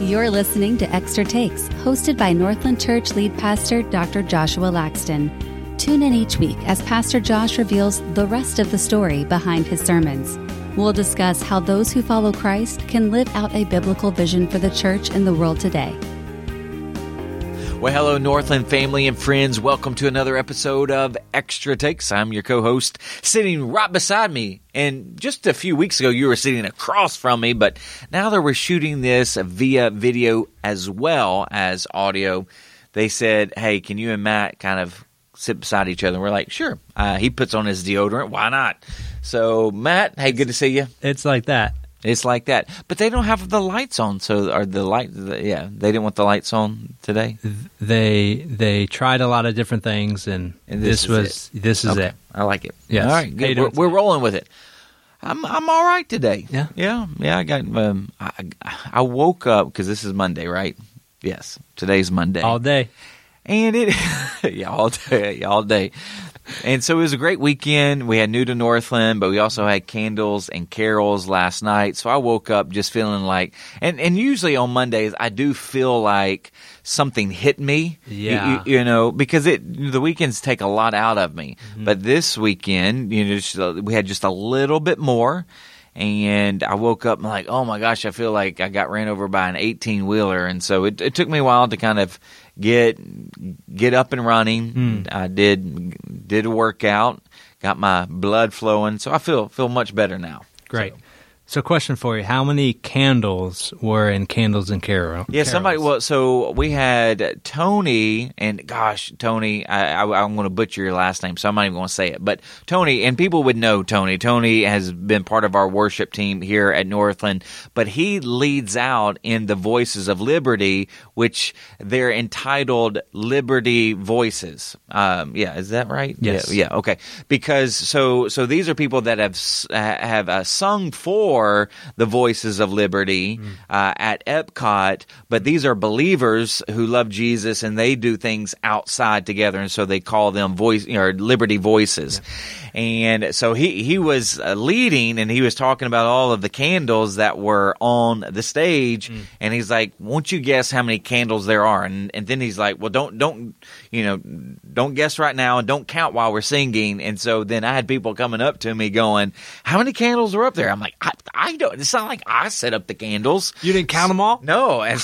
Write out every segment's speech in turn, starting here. You're listening to Extra Takes, hosted by Northland Church lead pastor Dr. Joshua Laxton. Tune in each week as Pastor Josh reveals the rest of the story behind his sermons. We'll discuss how those who follow Christ can live out a biblical vision for the church and the world today. Well, hello, Northland family and friends. Welcome to another episode of Extra Takes. I'm your co-host, sitting right beside me. And just a few weeks ago, you were sitting across from me, but now that we're shooting this via video as well as audio, they said, hey, can you and Matt kind of sit beside each other? And we're like, sure. He puts on his deodorant. Why not? So, Matt, hey, good to see you. It's like that. It's like that. But they don't have the lights on, so are the light? Yeah, they didn't want the lights on today. They tried a lot of different things, and this is it. I like it. Yeah, all right, good. We're rolling with it. I'm all right today. Yeah. I got I woke up because this is Monday, right? Yes, today's Monday. All day, and it all day. And so it was a great weekend. We had New to Northland, but we also had candles and carols last night. So I woke up just feeling like, and usually on Mondays, I do feel like something hit me, you know, because the weekends take a lot out of me. Mm-hmm. But this weekend, you know, we had just a little bit more. And I woke up and like, oh my gosh, I feel like I got ran over by an 18-wheeler. And so it took me a while to kind of get up and running. I did a workout, got my blood flowing. So I feel much better now. Great. So question for you, how many candles were in Candles and Carols? Yeah, so we had Tony, and gosh, Tony, I'm going to butcher your last name, so I'm not even going to say it. But Tony, and people would know Tony. Tony has been part of our worship team here at Northland, but he leads out in the Voices of Liberty, which they're entitled Liberty Voices. Is that right? Yes. Yeah, okay. Because so these are people that have sung for the Voices of Liberty at Epcot, but these are believers who love Jesus and they do things outside together, and so they call them Liberty Voices. Yeah. And so he was leading, and he was talking about all of the candles that were on the stage, and he's like, "Won't you guess how many candles there are?" And then he's like, "Well, don't guess right now, and don't count while we're singing." And so then I had people coming up to me going, "How many candles were up there?" I'm like, I don't. It's not like I set up the candles. You didn't count them all? No, I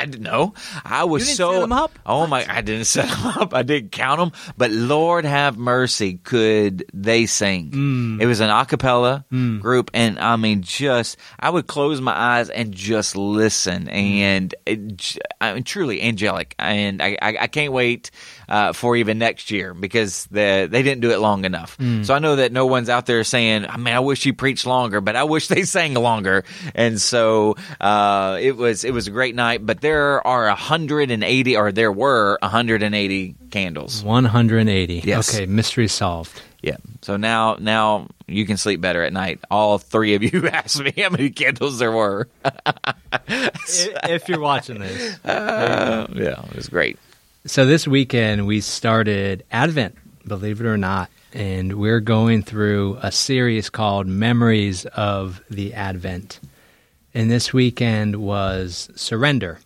didn't know. I was set them up? Oh my! I didn't set them up. I didn't count them. But Lord have mercy, could they sing? It was an a cappella group, and I mean, I would close my eyes and just listen, and truly angelic. And I can't wait for even next year because they didn't do it long enough. So I know that no one's out there saying, "I mean, I wish you preached longer," but I wish they sang longer. And so it was a great night. But there were 180 candles. 180. Yes. Okay, mystery solved. Yeah. So now you can sleep better at night. All three of you asked me how many candles there were. If you're watching this. Yeah, it was great. So this weekend we started Advent, believe it or not. And we're going through a series called Memories of the Advent. And this weekend was Surrender.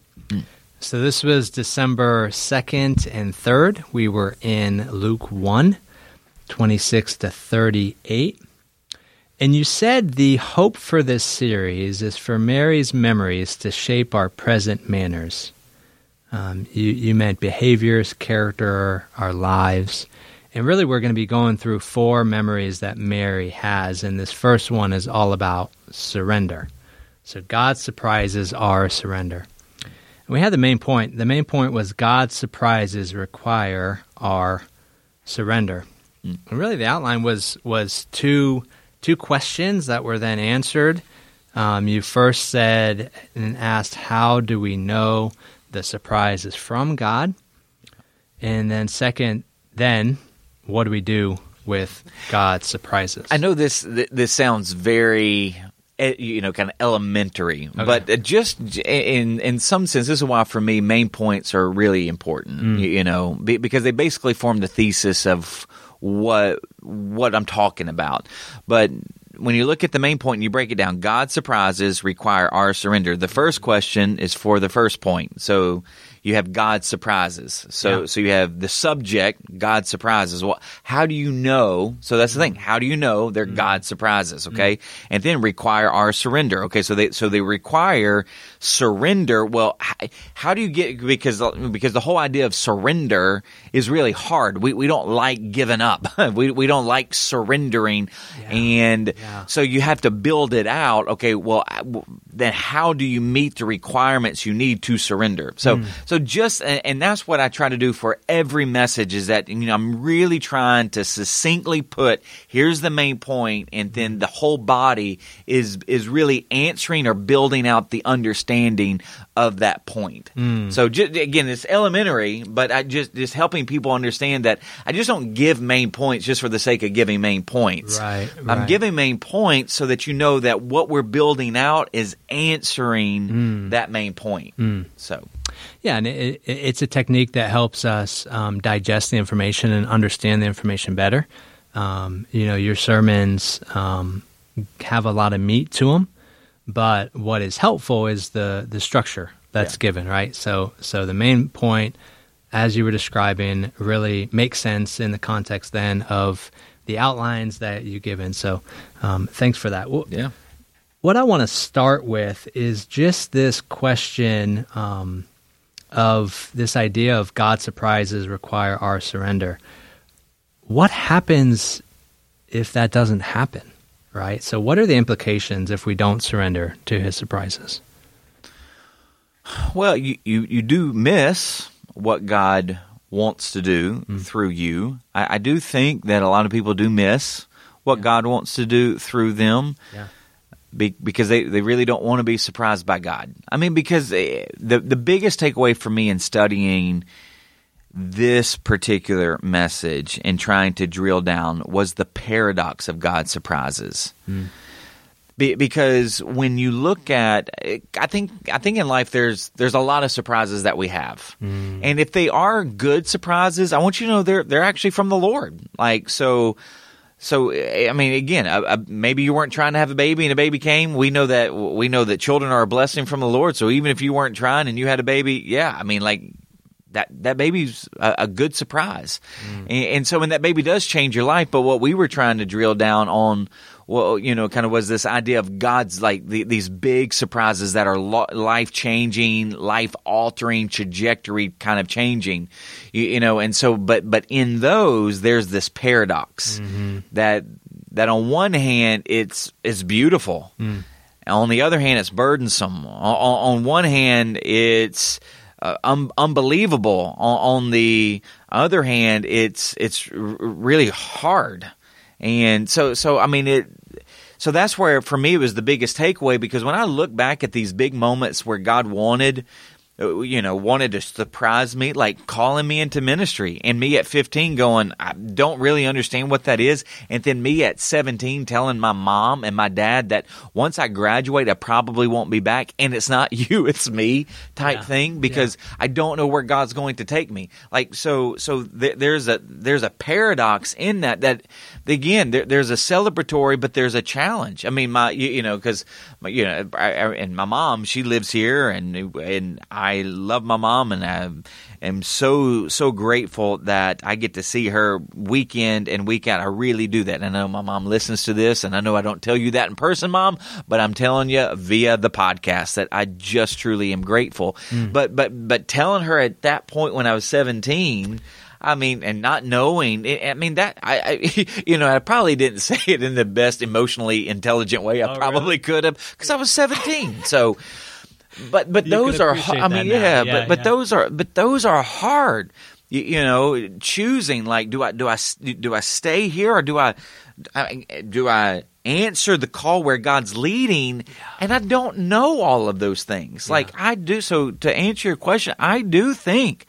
So this was December 2nd and 3rd. We were in Luke 1, 26 to 38. And you said the hope for this series is for Mary's memories to shape our present manners. You meant behaviors, character, our lives. And really, we're going to be going through four memories that Mary has, and this first one is all about surrender. So God's surprises are surrender. And we had the main point. The main point was God's surprises require our surrender. And really, the outline was two questions that were then answered. You first said and asked, how do we know the surprise is from God? And then second, what do we do with God's surprises? I know this sounds very, kind of elementary, okay, but just in some sense, this is why for me main points are really important, because they basically form the thesis of what I'm talking about. But when you look at the main point and you break it down, God's surprises require our surrender. The first question is for the first point. So you have God's surprises. So you have the subject, God's surprises. Well, how do you know? So that's the thing. How do you know they're God's surprises? Okay. And then require our surrender. Okay. So they require surrender. Well, how do you get, because the whole idea of surrender is really hard. We don't like giving up. We don't like surrendering. Yeah. And so you have to build it out. Okay. Well, then how do you meet the requirements you need to surrender? So just – and that's what I try to do for every message is that I'm really trying to succinctly put here's the main point, and then the whole body is really answering or building out the understanding of that point. So again, it's elementary, but I just helping people understand that I just don't give main points just for the sake of giving main points. Right. I'm giving main points so that you know that what we're building out is answering that main point. So – yeah, and it's a technique that helps us digest the information and understand the information better. Your sermons have a lot of meat to them, but what is helpful is the structure that's given, right? So the main point, as you were describing, really makes sense in the context then of the outlines that you give in. So thanks for that. Well, yeah. What I want to start with is just this question of this idea of God's surprises require our surrender. What happens if that doesn't happen, right? So what are the implications if we don't surrender to his surprises? Well, you do miss what God wants to do through you. I do think that a lot of people do miss what God wants to do through them. Yeah. Because they really don't want to be surprised by God. I mean, because the biggest takeaway for me in studying this particular message and trying to drill down was the paradox of God's surprises. Because when you look at, I think in life there's a lot of surprises that we have, and if they are good surprises, I want you to know they're actually from the Lord. So I mean, again, maybe you weren't trying to have a baby and a baby came. We know that children are a blessing from the Lord. So even if you weren't trying and you had a baby, that baby's a good surprise. And so when that baby does change your life, but what we were trying to drill down on, kind of was this idea of God's like these big surprises that are life-changing, life-altering, trajectory kind of changing, and so but in those, there's this paradox that on one hand, it's beautiful. On the other hand, it's burdensome. On one hand, it's unbelievable. On the other hand, it's really hard, and so I mean it. So that's where for me it was the biggest takeaway, because when I look back at these big moments where God wanted to surprise me, like calling me into ministry, and me at 15 going, I don't really understand what that is, and then me at 17 telling my mom and my dad that once I graduate, I probably won't be back, and it's not you, it's me type thing, because I don't know where God's going to take me. Like so there's a paradox in that again there's a celebratory, but there's a challenge. I mean, because my mom, she lives here, and I love my mom, and I am so grateful that I get to see her week in and week out. I really do that. And I know my mom listens to this, and I know I don't tell you that in person, Mom, but I'm telling you via the podcast that I just truly am grateful. But telling her at that point when I was 17, I mean, and not knowing, I mean, that, I probably didn't say it in the best emotionally intelligent way I probably could have, because I was 17. So – But those are, I mean, but those are hard, choosing, like, do I stay here, or do I answer the call where God's leading? And I don't know all of those things. Like I do. So to answer your question, I do think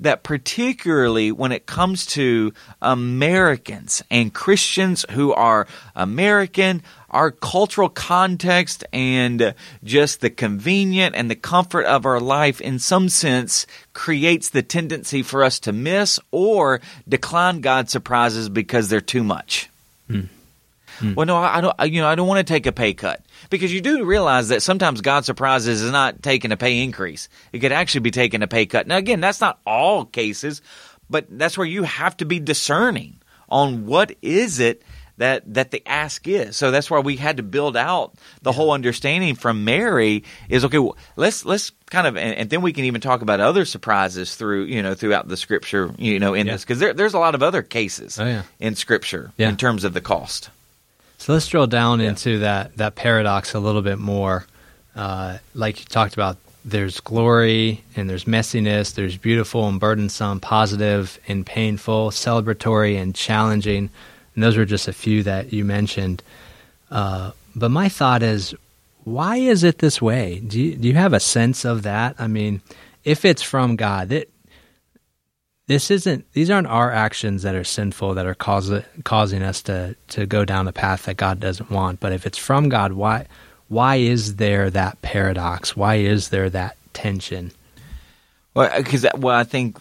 that particularly when it comes to Americans and Christians who are American, our cultural context and just the convenient and the comfort of our life in some sense creates the tendency for us to miss or decline God's surprises because they're too much. well, no, I don't want to take a pay cut. Because you do realize that sometimes God's surprises is not taking a pay increase. It could actually be taking a pay cut. Now, again, that's not all cases, but that's where you have to be discerning on what is it that the ask is. So that's why we had to build out the whole understanding from Mary is, okay, well, let's kind of, and then we can even talk about other surprises throughout the scripture, in this, because there's a lot of other cases in scripture in terms of the cost. So let's drill down into that paradox a little bit more. Like you talked about, there's glory and there's messiness, there's beautiful and burdensome, positive and painful, celebratory and challenging. And those were just a few that you mentioned. But my thought is, why is it this way? Do you have a sense of that? I mean, if it's from God, these aren't our actions that are sinful that are causing us to go down a path that God doesn't want. But if it's from God, why is there that paradox? Why is there that tension? Well, I think.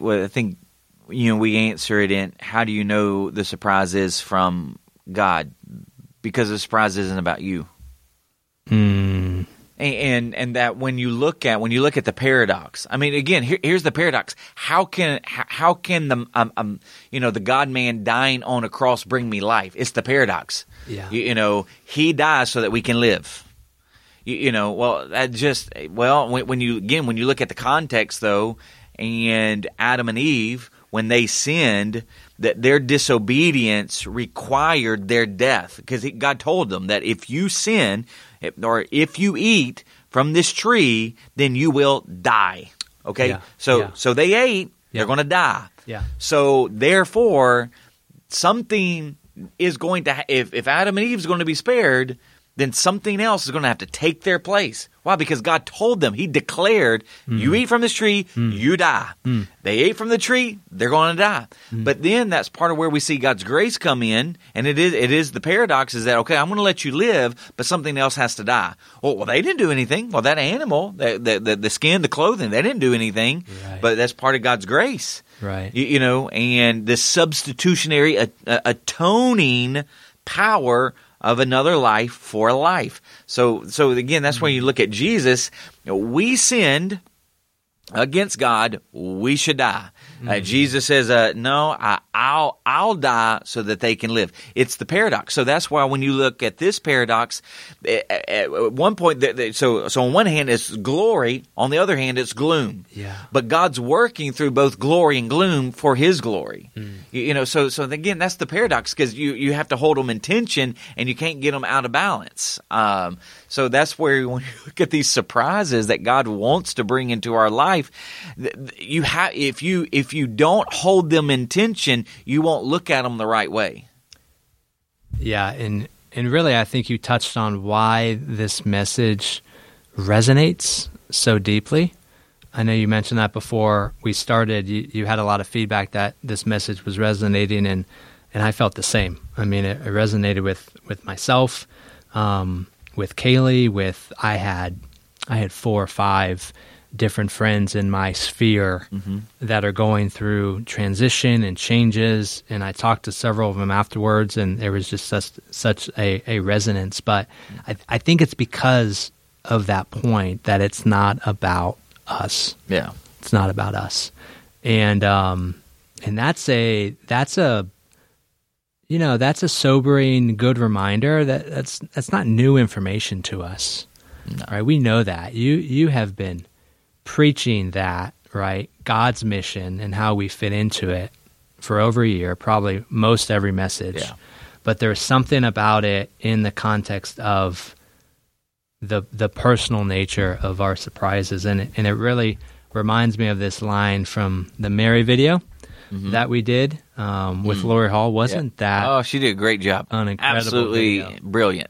We answer it in, how do you know the surprise is from God? Because the surprise isn't about you. Mm. And that when you look at the paradox, I mean, again, here's the paradox. How can the the God man dying on a cross bring me life? It's the paradox. Yeah. He dies so that we can live. When you look at the context though, and Adam and Eve, when they sinned, that their disobedience required their death, because God told them that if you sin or if you eat from this tree, then you will die. Okay, so they ate; they're going to die. Yeah. So therefore, something is going to. If Adam and Eve is going to be spared, then something else is going to have to take their place. Why? Because God told them. He declared, you eat from this tree, you die. Mm. They ate from the tree, they're going to die. Mm. But then that's part of where we see God's grace come in, and it is the paradox is that, okay, I'm going to let you live, but something else has to die. Well, they didn't do anything. Well, that animal, the skin, the clothing, they didn't do anything, but that's part of God's grace. Right. And the substitutionary atoning power of another life for life. So again, that's when you look at Jesus. We sinned against God. We should die. Jesus says, "No, I'll die so that they can live." It's the paradox. So that's why when you look at this paradox, at one point, so on one hand it's glory, on the other hand it's gloom. Yeah. But God's working through both glory and gloom for His glory. Mm. So again, that's the paradox, because you have to hold them in tension and you can't get them out of balance. So that's where when you look at these surprises that God wants to bring into our life, you have if you don't hold them in tension, you won't look at them the right way. Yeah, and really I think you touched on why this message resonates so deeply. I know you mentioned that before we started. You had a lot of feedback that this message was resonating, and I felt the same. I mean, it resonated with myself, with Kaylee, I had 4 or 5 different friends in my sphere that are going through transition and changes, and I talked to several of them afterwards, and there was just such a resonance. But I think it's because of that point that it's not about us. Yeah, it's not about us, and that's a sobering good reminder that that's not new information to us. No. Right? We know that you have been preaching that, right, God's mission and how we fit into it for over a year, probably most every message. Yeah. But there's something about it in the context of the personal nature of our surprises. And it really reminds me of this line from the Mary video that we did with Lori Hall. Wasn't that? Oh, she did a great job. An incredible video. Brilliant.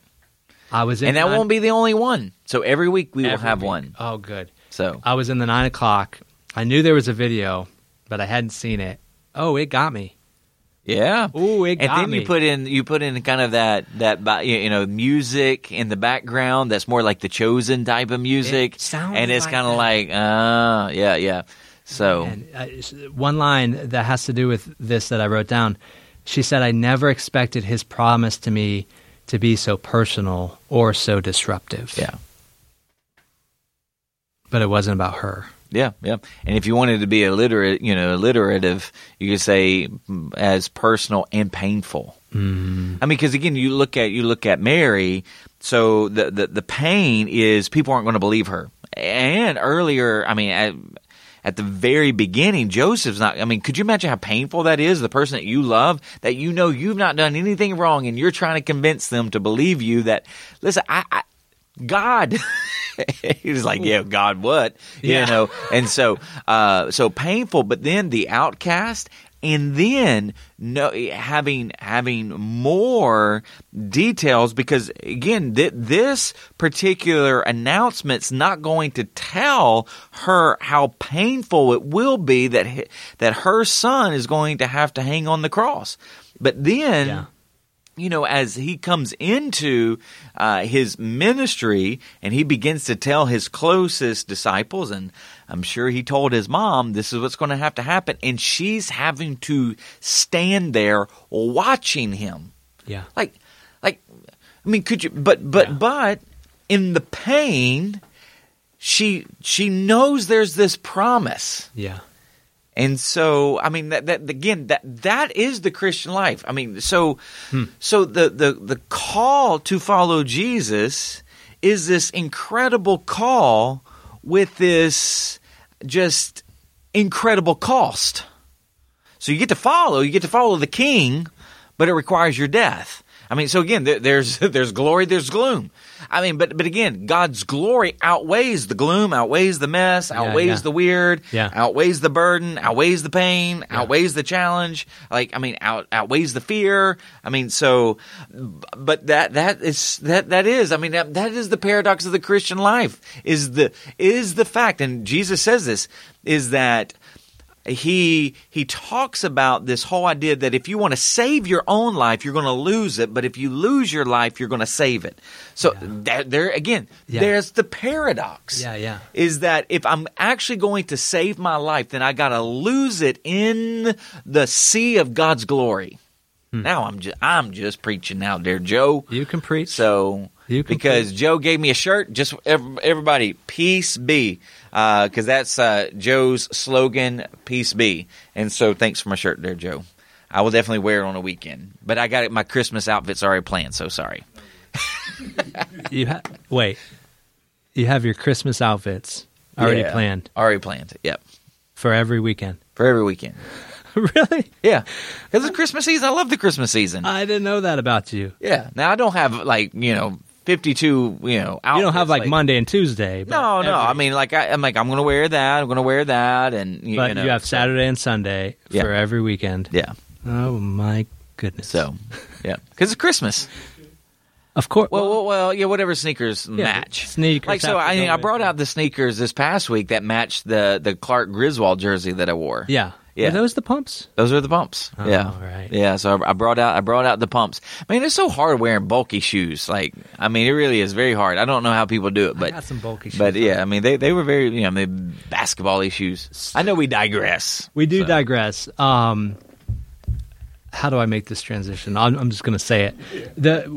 That won't be the only one. So every week we will have one. Oh, good. So I was in the 9:00. I knew there was a video, but I hadn't seen it. Oh, it got me. Yeah. Oh, it got me. And then you put in kind of that music in the background that's more like The Chosen type of music. It sounds and it's like kind of like So one line that has to do with this that I wrote down. She said, "I never expected His promise to me to be so personal or so disruptive. Yeah. But it wasn't about her. Yeah, yeah. And if you wanted to be alliterative, you could say as personal and painful. Mm. I mean, because again, you look at Mary. So the pain is people aren't going to believe her. And earlier, I mean, at the very beginning, Joseph's not. I mean, could you imagine how painful that is? The person that you love, that you know you've not done anything wrong, and you're trying to convince them to believe you that, listen, God. He was like, yeah, God, what? You know? And so painful, but then the outcast, and then having more details, because again, this particular announcement's not going to tell her how painful it will be that her son is going to have to hang on the cross. But then... Yeah. You know, as he comes into his ministry and he begins to tell his closest disciples, and I'm sure he told his mom, this is what's going to have to happen. And she's having to stand there watching him. Yeah. Like, I mean, could you, but in the pain, she knows there's this promise. Yeah. And so, I mean, that is the Christian life. I mean, so the call to follow Jesus is this incredible call with this just incredible cost. So you get to follow the King, but it requires your death. I mean, so again, there's glory, there's gloom. I mean, but again, God's glory outweighs the gloom, outweighs the mess, outweighs the weird, outweighs the burden, outweighs the pain, outweighs the challenge. Like, I mean, outweighs the fear. I mean, so, but that is the paradox of the Christian life, is the fact, and Jesus says this, is that he talks about this whole idea that if you want to save your own life, you're going to lose it. But if you lose your life, you're going to save it. So there's the paradox. Yeah, yeah. Is that if I'm actually going to save my life, then I got to lose it in the sea of God's glory. Hmm. Now I'm just preaching out there, Joe. You can preach. So you can because preach. Joe gave me a shirt. Just everybody, peace be. Because that's Joe's slogan, peace be. And so thanks for my shirt there, Joe. I will definitely wear it on a weekend. But I got it. My Christmas outfit's already planned, so sorry. Wait. You have your Christmas outfits already planned? Already planned, yep. For every weekend? For every weekend. Really? Yeah. Because it's Christmas season. I love the Christmas season. I didn't know that about you. Yeah. Now, I don't have, 52, outfits. You don't have like Monday and Tuesday. But no. I mean, I'm going to wear that. I'm going to wear that, and you have Saturday and Sunday for every weekend. Yeah. Oh my goodness. So, yeah, because it's Christmas. Of course. Well, yeah. Whatever sneakers match. Sneakers. Like so, I brought out the sneakers this past week that matched the Clark Griswold jersey that I wore. Yeah. Yeah. Are those the pumps? Those are the pumps. Oh, yeah. Right. Yeah. So I brought out the pumps. I mean, it's so hard wearing bulky shoes. Like, I mean, it really is very hard. I don't know how people do it, but I got some bulky shoes. But yeah, I mean, they were very, basketball-y shoes. I know we digress. We do digress. How do I make this transition? I'm just going to say it.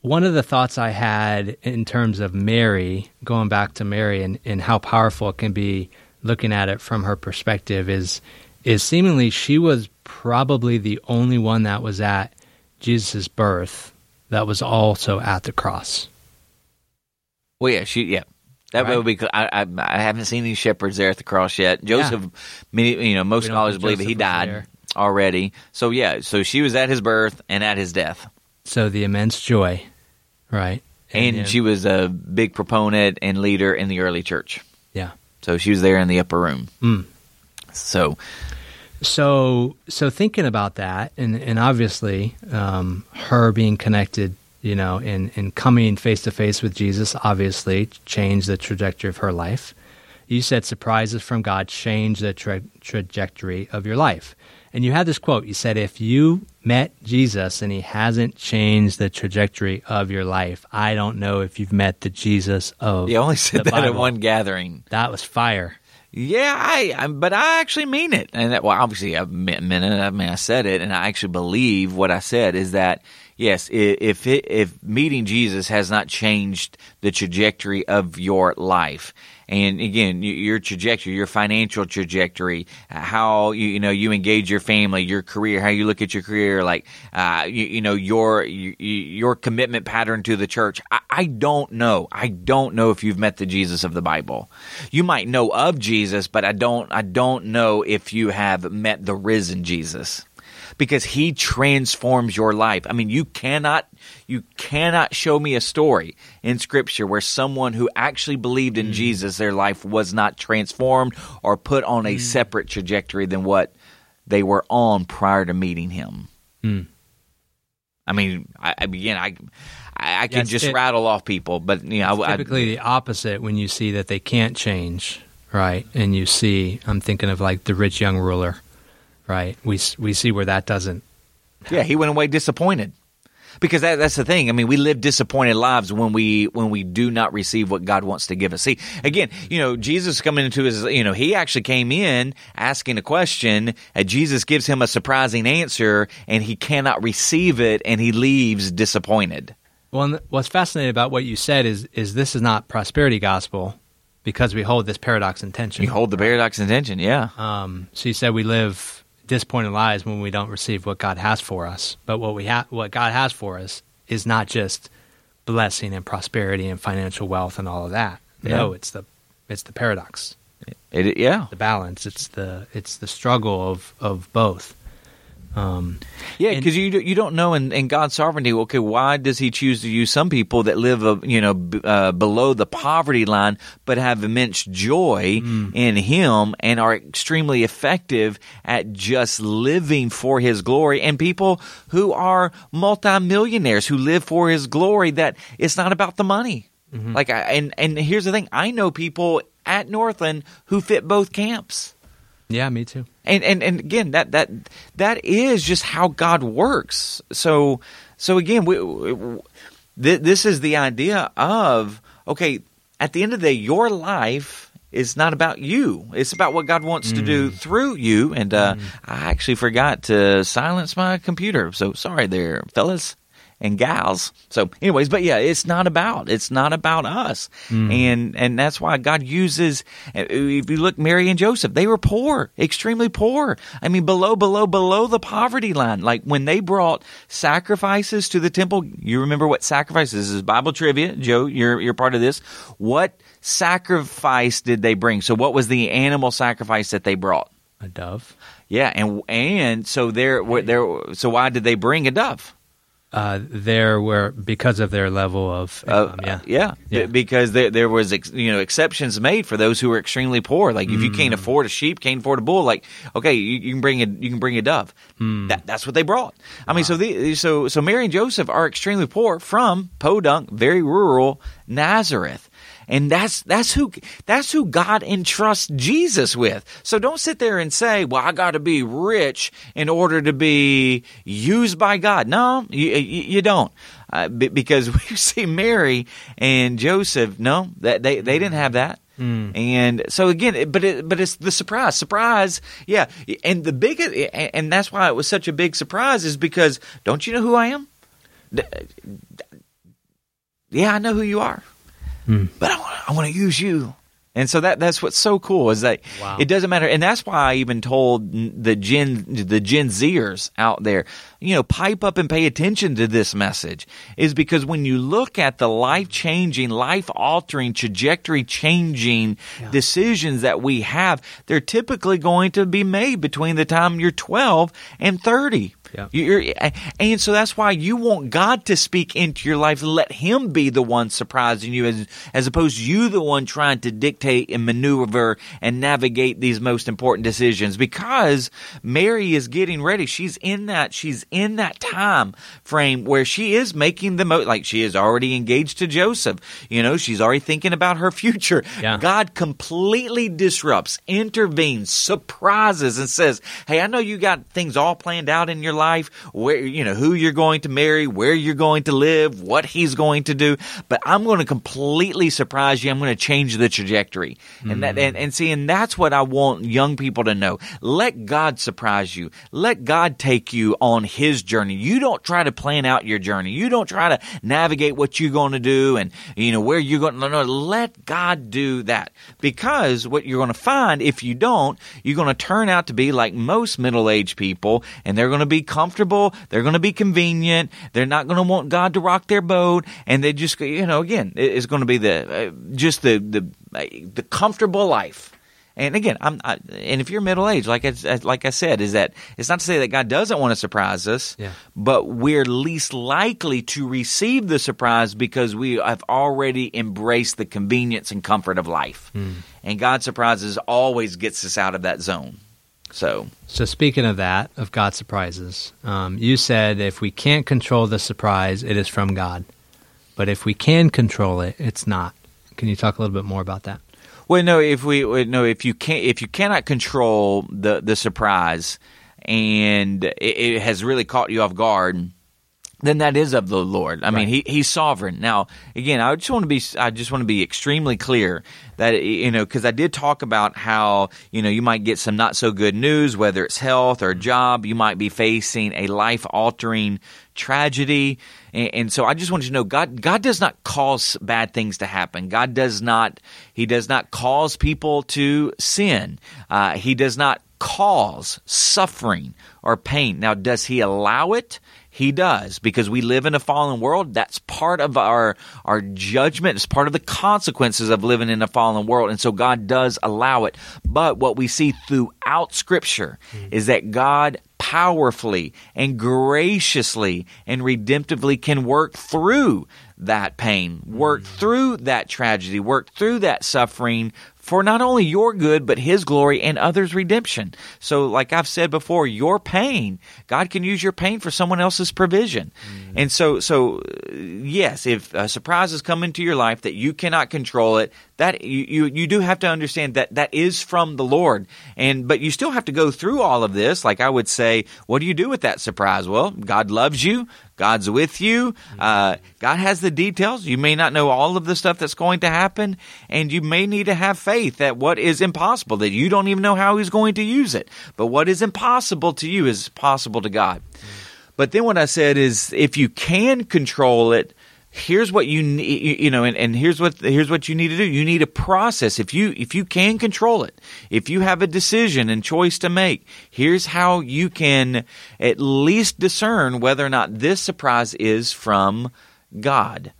One of the thoughts I had in terms of Mary, going back to Mary and how powerful it can be, looking at it from her perspective, is seemingly she was probably the only one that was at Jesus' birth that was also at the cross. Well, yeah, that right? would be. I haven't seen any shepherds there at the cross yet. Joseph, most scholars believe that he died already. So yeah, so she was at his birth and at his death. So the immense joy, right? And she was a big proponent and leader in the early church. Yeah. So she was there in the upper room. Mm. So thinking about that, and obviously her being connected, and coming face to face with Jesus, obviously changed the trajectory of her life. You said surprises from God change the trajectory of your life. And you had this quote. You said, if you met Jesus and he hasn't changed the trajectory of your life, I don't know if you've met the Jesus of the Bible. You only said that at one gathering. That was fire. Yeah, but I actually mean it. And obviously I meant it. I said it, and I actually believe what I said is that Yes, if meeting Jesus has not changed the trajectory of your life, and again, your trajectory, your financial trajectory, how you engage your family, your career, how you look at your career, like your commitment pattern to the church. I don't know. I don't know if you've met the Jesus of the Bible. You might know of Jesus, but I don't know if you have met the risen Jesus. Because he transforms your life. I mean, you cannot show me a story in Scripture where someone who actually believed in Jesus, their life was not transformed or put on a separate trajectory than what they were on prior to meeting him. Mm. I mean, I can just rattle off people, but it's typically the opposite when you see that they can't change, right? And you see, I'm thinking of like the rich young ruler. Right, we see where that doesn't. Yeah, he went away disappointed, because that's the thing. I mean, we live disappointed lives when we do not receive what God wants to give us. See, again, Jesus coming into his, he actually came in asking a question, and Jesus gives him a surprising answer, and he cannot receive it, and he leaves disappointed. Well, and what's fascinating about what you said is this is not prosperity gospel. Because we hold this paradox in tension. You hold the paradox in tension, yeah. So you said we live disappointed lives when we don't receive what God has for us. But what God has for us is not just blessing and prosperity and financial wealth and all of that. Yeah. No, it's the paradox. The balance. It's the struggle of both. Because you don't know in God's sovereignty. Okay, why does He choose to use some people that live below the poverty line but have immense joy in Him and are extremely effective at just living for His glory, and people who are multimillionaires who live for His glory, that it's not about the money. Mm-hmm. And here's the thing: I know people at Northland who fit both camps. Yeah, me too. And again, that is just how God works. So again, this is the idea of, okay, at the end of the day, your life is not about you. It's about what God wants to do through you. And I actually forgot to silence my computer. So sorry there, fellas. And gals. So anyways, but yeah, it's not about us. And that's why God uses, if you look, Mary and Joseph, they were poor, extremely poor. I mean, below the poverty line. Like when they brought sacrifices to the temple, you remember what sacrifices, this is Bible trivia. Joe, you're part of this. What sacrifice did they bring? So what was the animal sacrifice that they brought? A dove. Yeah, and so so why did they bring a dove? Because of their level of income, because there was exceptions made for those who were extremely poor. Like if you can't afford a sheep, can't afford a bull, like okay, you can bring a dove. That's what they brought. Wow. I mean, so Mary and Joseph are extremely poor from podunk, very rural Nazareth. And that's who God entrusts Jesus with. So don't sit there and say, "Well, I got to be rich in order to be used by God." No, you don't, because we see Mary and Joseph. No, that they didn't have that. And so again, but it's the surprise. Yeah, and and that's why it was such a big surprise, is because don't you know who I am? Yeah, I know who you are. But I want to use you. And so that's what's so cool, is that it doesn't matter. And that's why I even told the Gen Zers out there, pipe up and pay attention to this message, is because when you look at the life-changing, life-altering, trajectory-changing decisions that we have, they're typically going to be made between the time you're 12 and 30. Yeah. And so that's why you want God to speak into your life and let Him be the one surprising you, as opposed to you the one trying to dictate and maneuver and navigate these most important decisions. Because Mary is getting ready. She's in that time frame where she is making the most. Like she is already engaged to Joseph. She's already thinking about her future. Yeah. God completely disrupts, intervenes, surprises, and says, "Hey, I know you got things all planned out in your life. life, where, you know, who you're going to marry, where you're going to live, what he's going to do. But I'm going to completely surprise you. I'm going to change the trajectory. Mm-hmm. And that's what I want young people to know. Let God surprise you. Let God take you on his journey. You don't try to plan out your journey. You don't try to navigate what you're going to do and, you know, where you're going to no, let God do that. Because what you're going to find, if you don't, you're going to turn out to be like most middle-aged people, and they're going to be comfortable, they're going to be convenient, they're not going to want God to rock their boat, and they just, you know, again, it's going to be the comfortable life. And again, and if you're middle aged, like I said, is that it's not to say that God doesn't want to surprise us, yeah, but we're least likely to receive the surprise because we have already embraced the convenience and comfort of life. Mm. And God's surprises always gets us out of that zone. So speaking of that, of God's surprises, you said if we can't control the surprise, it is from God, but if we can control it, it's not. Can you talk a little bit more about that? Well, no. If you cannot control the surprise, and it has really caught you off guard, then that is of the Lord. I mean, He's sovereign. Now, again, I just want to be extremely clear that, you know, because I did talk about how, you know, you might get some not so good news, whether it's health or job. You might be facing a life altering tragedy, and so I just want you to know God does not cause bad things to happen. God does not. He does not cause people to sin. He does not cause suffering or pain. Now, does He allow it? He does, because we live in a fallen world. That's part of our judgment. It's part of the consequences of living in a fallen world, and so God does allow it. But what we see throughout Scripture is that God powerfully and graciously and redemptively can work through that pain, work through that tragedy, work through that suffering for not only your good, but His glory and others' redemption. So like I've said before, your pain, God can use your pain for someone else's provision. Mm. And so yes, if surprises come into your life that you cannot control it, that you do have to understand that is from the Lord. But you still have to go through all of this. Like I would say, what do you do with that surprise? Well, God loves you. God's with you. God has the details. You may not know all of the stuff that's going to happen, and you may need to have faith that what is impossible, that you don't even know how He's going to use it. But what is impossible to you is possible to God. But then what I said is, if you can control it, here's what you need, you know, and here's what you need to do. You need a process. If you can control it, if you have a decision and choice to make, here's how you can at least discern whether or not this surprise is from God.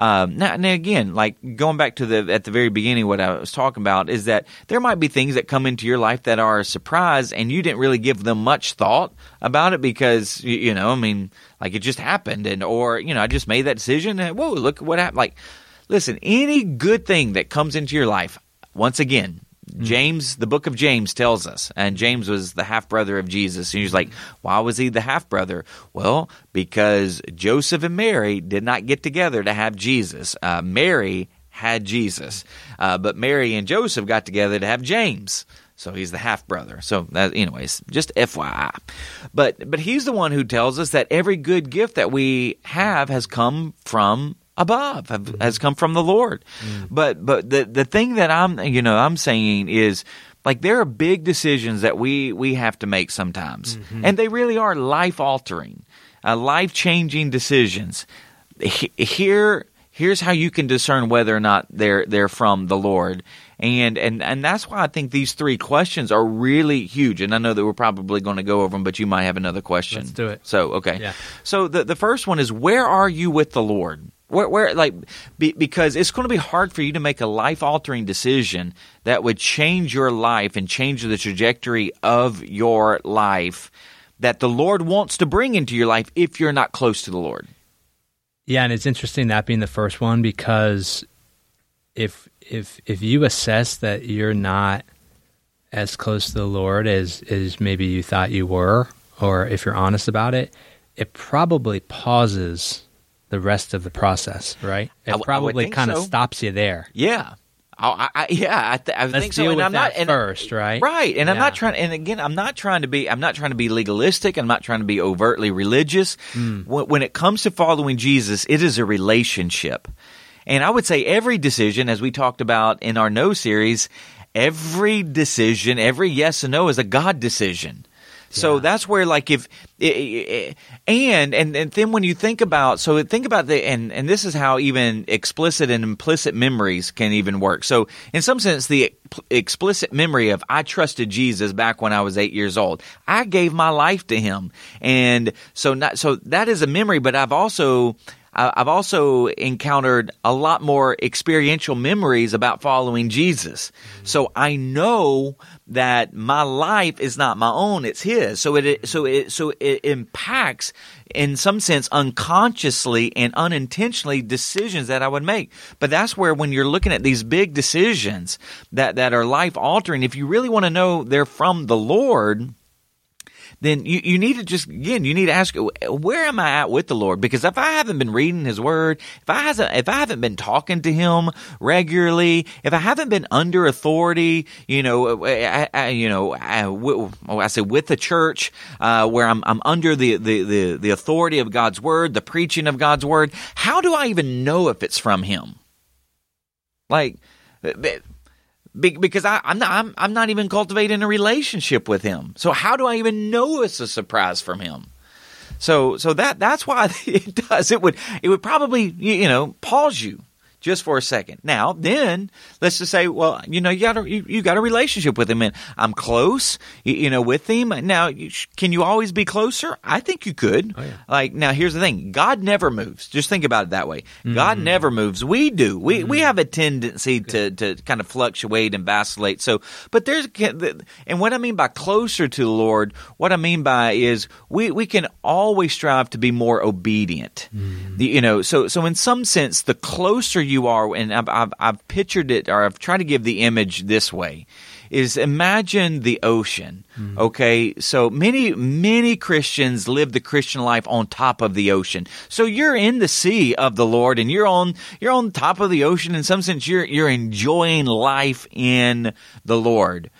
Now again, like going back to at the very beginning, what I was talking about is that there might be things that come into your life that are a surprise, and you didn't really give them much thought about it because, you know, I mean, like it just happened, or you know, I just made that decision, and whoa, look what happened. Like, listen, any good thing that comes into your life, once again, James, the book of James tells us, and James was the half-brother of Jesus, and he's like, why was he the half-brother? Well, because Joseph and Mary did not get together to have Jesus. Mary had Jesus, but Mary and Joseph got together to have James. So he's the half-brother. So anyways, just FYI. But he's the one who tells us that every good gift that we have has come from above, has come from the Lord. Mm. But the thing that I'm saying is, like, there are big decisions that we have to make sometimes, and they really are life-altering, life-changing decisions. Here's how you can discern whether or not they're from the Lord. And that's why I think these three questions are really huge. And I know that we're probably going to go over them, but you might have another question. Let's do it. So, okay. Yeah. So the first one is, where are you with the Lord? Because it's going to be hard for you to make a life-altering decision that would change your life and change the trajectory of your life that the Lord wants to bring into your life if you're not close to the Lord. Yeah, and it's interesting that being the first one, because if you assess that you're not as close to the Lord as maybe you thought you were, or if you're honest about it, it probably pauses the rest of the process, right? It probably kind of stops you there. Yeah. I think so. And I'm not first, right? Right. And yeah. I'm not trying to be legalistic. I'm not trying to be overtly religious. Mm. When it comes to following Jesus, it is a relationship. And I would say every decision, as we talked about in our No series, every decision, every yes and no is a God decision. So that's where, like, then when you think about this is how even explicit and implicit memories can even work. So in some sense, the explicit memory of I trusted Jesus back when I was 8 years old. I gave my life to him, and so that is a memory. But I've also encountered a lot more experiential memories about following Jesus. So I know that my life is not my own, it's his. So it impacts, in some sense, unconsciously and unintentionally, decisions that I would make. But that's where, when you're looking at these big decisions that are life altering, if you really want to know they're from the Lord, then you need to ask, where am I at with the Lord? Because if I haven't been reading his word, if I haven't been talking to him regularly, if I haven't been under authority, with the church, where I'm under the authority of God's word, the preaching of God's word, how do I even know if it's from him? Like, because I'm not even cultivating a relationship with him, so how do I even know it's a surprise from him? So that's why it does. It would probably pause you just for a second. Now then, let's just say, well, you got a relationship with him, and I'm close, with him. Now, can you always be closer? I think you could. Oh, yeah. Like, now here's the thing: God never moves. Just think about it that way. Mm-hmm. God never moves. We do. We have a tendency to kind of fluctuate and vacillate. So, but there's, and what I mean by closer to the Lord, what I mean by is we can always strive to be more obedient. Mm-hmm. So in some sense, the closer you are, and I've pictured it, or I've tried to give the image this way, is imagine the ocean. Mm-hmm. Okay, so many Christians live the Christian life on top of the ocean. So you're in the sea of the Lord, and you're on top of the ocean. In some sense, you're enjoying life in the Lord.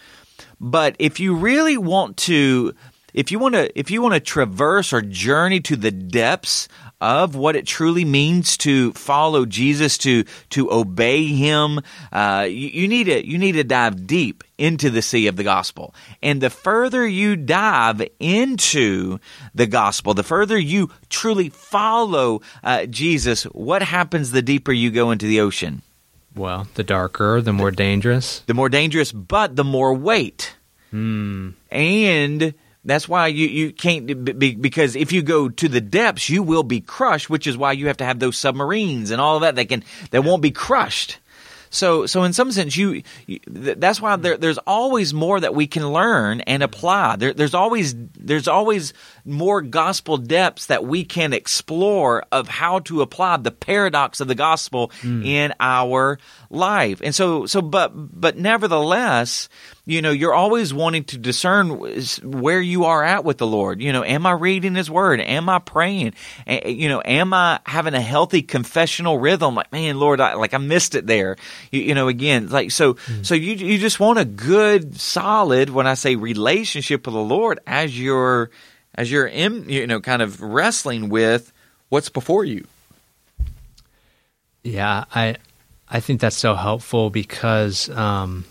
But if you really want to, if you want to traverse or journey to the depths of what it truly means to follow Jesus, to obey him, you need to dive deep into the sea of the gospel. And the further you dive into the gospel, the further you truly follow Jesus, what happens the deeper you go into the ocean? Well, the darker, the more dangerous. The more dangerous, but the more weight. Mm. And that's why you can't be, because if you go to the depths, you will be crushed, which is why you have to have those submarines and all of that that won't be crushed. So in some sense, that's why there's always more that we can learn and apply. There's always more gospel depths that we can explore of how to apply the paradox of the gospel in our life. And but nevertheless, you're always wanting to discern where you are at with the Lord. Am I reading his word? Am I praying? Am I having a healthy confessional rhythm? Like, man, Lord, I missed it there. So you just want a good, solid, when I say relationship with the Lord, as you're in, kind of wrestling with what's before you. Yeah, I think that's so helpful because, man,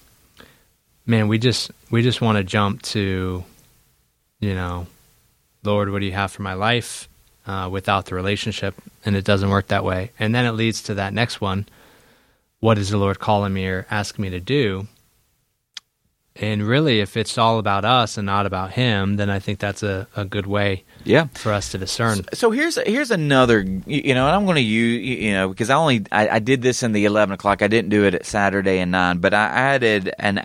we just want to jump to, Lord, what do you have for my life, without the relationship, and it doesn't work that way. And then it leads to that next one: what is the Lord calling me or asking me to do? And really, if it's all about us and not about him, then I think that's a good way for us to discern. So here's another, and I'm going to use, because I did this in the 11 o'clock. I didn't do it at Saturday and 9, but I added an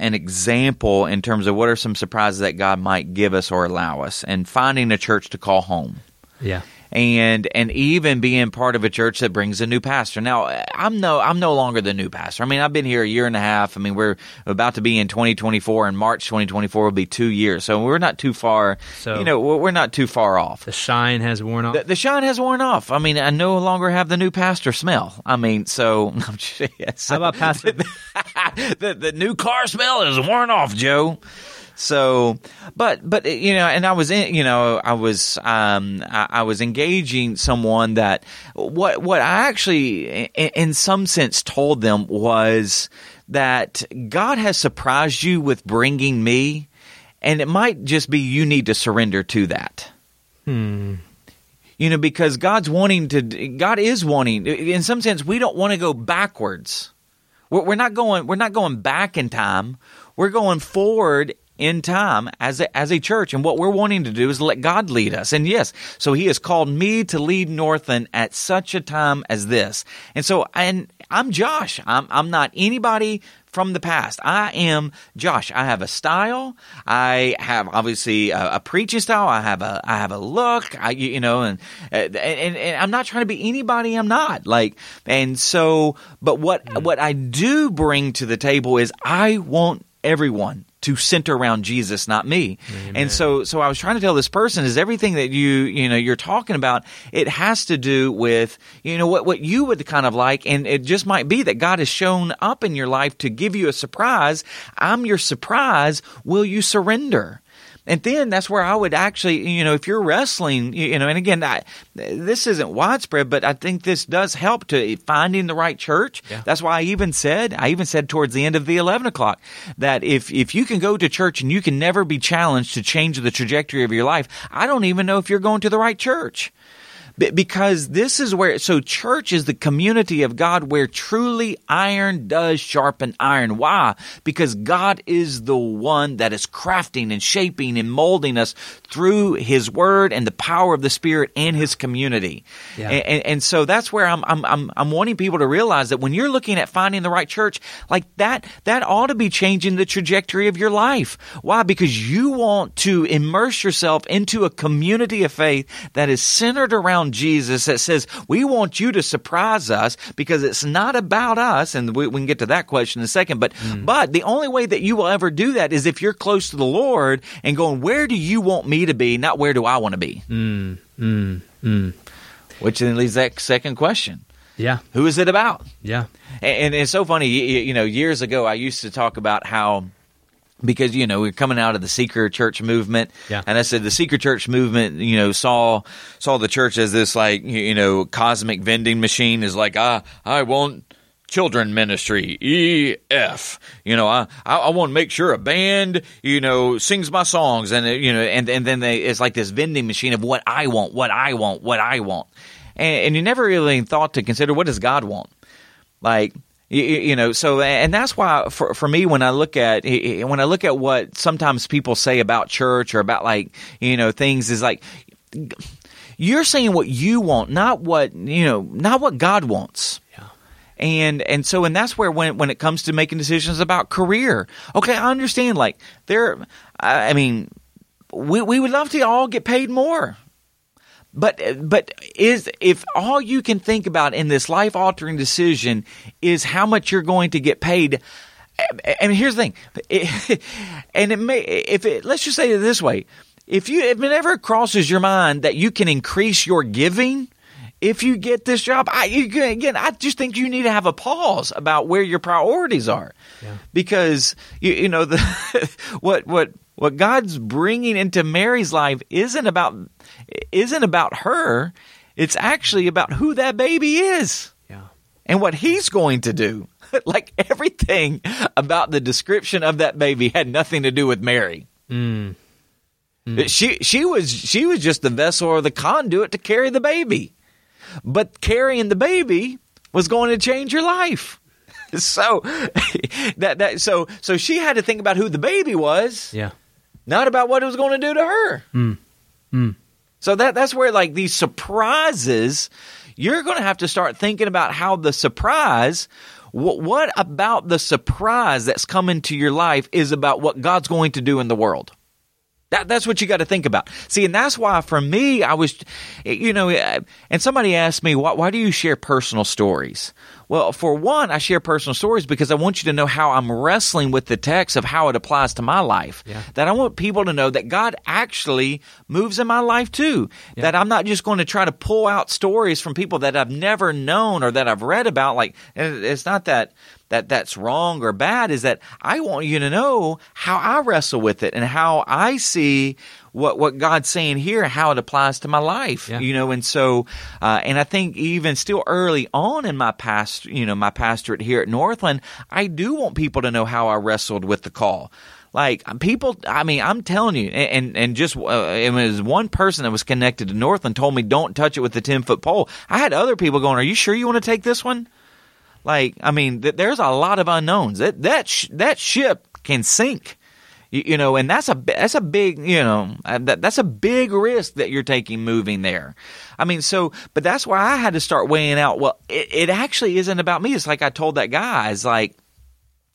example in terms of what are some surprises that God might give us or allow us, and finding a church to call home. Yeah. and even being part of a church that brings a new pastor. Now, I'm no longer the new pastor. I mean, I've been here a year and a half. I mean, we're about to be in 2024, and March 2024 will be 2 years. So we're not too far. So you know, we're not too far off. The shine has worn off. The shine has worn off. I mean, I no longer have the new pastor smell. I mean, so how about pastor? the new car smell is worn off, Joe. So, but you know, and I was in, you know, I was engaging someone that what I actually in some sense told them was that God has surprised you with bringing me, and it might just be you need to surrender to that. You know, because God is wanting in some sense. We don't want to go backwards. We're not going back in time. We're going forward in time as a church, and what we're wanting to do is let God lead us. And yes, so He has called me to lead Northland at such a time as this. And so, and I'm Josh. I'm not anybody from the past. I am Josh. I have a style. I have obviously a preaching style. I have a look. And I'm not trying to be anybody. I'm not like. And so, but what I do bring to the table is I want everyone to center around Jesus, not me. Amen. And so I was trying to tell this person is everything that you're talking about, it has to do with, you know, what you would kind of like, and it just might be that God has shown up in your life to give you a surprise. I'm your surprise. Will you surrender? And then that's where I would actually, you know, if you're wrestling, you know, and again, this isn't widespread, but I think this does help to finding the right church. Yeah. That's why I even said towards the end of the 11 o'clock that if you can go to church and you can never be challenged to change the trajectory of your life, I don't even know if you're going to the right church. Because this is where, so church is the community of God where truly iron does sharpen iron. Why? Because God is the one that is crafting and shaping and molding us through His Word and the power of the Spirit and His community. Yeah. And so that's where I'm wanting people to realize that when you're looking at finding the right church, like that ought to be changing the trajectory of your life. Why? Because you want to immerse yourself into a community of faith that is centered around Jesus, that says, we want you to surprise us because it's not about us. And we can get to that question in a second. But the only way that you will ever do that is if you're close to the Lord and going, where do you want me to be? Not where do I want to be? Which then leads that second question. Yeah. Who is it about? Yeah. And it's so funny, you know, years ago, I used to talk about how, because, you know, we're coming out of the seeker church movement. Yeah. And I said the seeker church movement, you know, saw the church as this, like, you know, cosmic vending machine is like, I want children ministry, EF. You know, I want to make sure a band, you know, sings my songs. And, you know, and then it's like this vending machine of what I want, what I want, what I want. And you never really thought to consider, what does God want? Like, you know, so, and that's why for me, when I look at what sometimes people say about church or about, like, you know, things is like, you're saying what you want, not what, you know, not what God wants. Yeah. And so, and that's where when it comes to making decisions about career, okay, I understand, like, I mean, we would love to all get paid more. But if all you can think about in this life-altering decision is how much you're going to get paid, I mean, here's the thing, let's just say it this way: if it ever crosses your mind that you can increase your giving if you get this job, I just think you need to have a pause about where your priorities are, yeah. Because you know what God's bringing into Mary's life isn't about her. It's actually about who that baby is, yeah, and what he's going to do. Like, everything about the description of that baby had nothing to do with Mary. She was just the vessel or the conduit to carry the baby, but carrying the baby was going to change your life. So so she had to think about who the baby was, yeah, not about what it was going to do to her. So that's where, like, these surprises, you're going to have to start thinking about how the surprise, what about the surprise that's coming to your life is about what God's going to do in the world. That's what you got to think about. See, and that's why for me, I was, you know, and somebody asked me, why do you share personal stories? Well, for one, I share personal stories because I want you to know how I'm wrestling with the text of how it applies to my life. Yeah. That I want people to know that God actually moves in my life too. Yeah. That I'm not just going to try to pull out stories from people that I've never known or that I've read about. Like, it's not that's wrong or bad, is that I want you to know how I wrestle with it and how I see what God's saying here, how it applies to my life, yeah. You know, and so, and I think even still early on in my past, you know, my pastorate here at Northland, I do want people to know how I wrestled with the call. Like people, I mean, I'm telling you, and just it was one person that was connected to Northland told me don't touch it with the 10-foot pole. I had other people going, "Are you sure you want to take this one?" Like, I mean, there's a lot of unknowns. That ship can sink, you know, and that's a big, you know, that's a big risk that you're taking moving there. I mean, so, but that's why I had to start weighing out, well, it actually isn't about me. It's like I told that guy, it's like,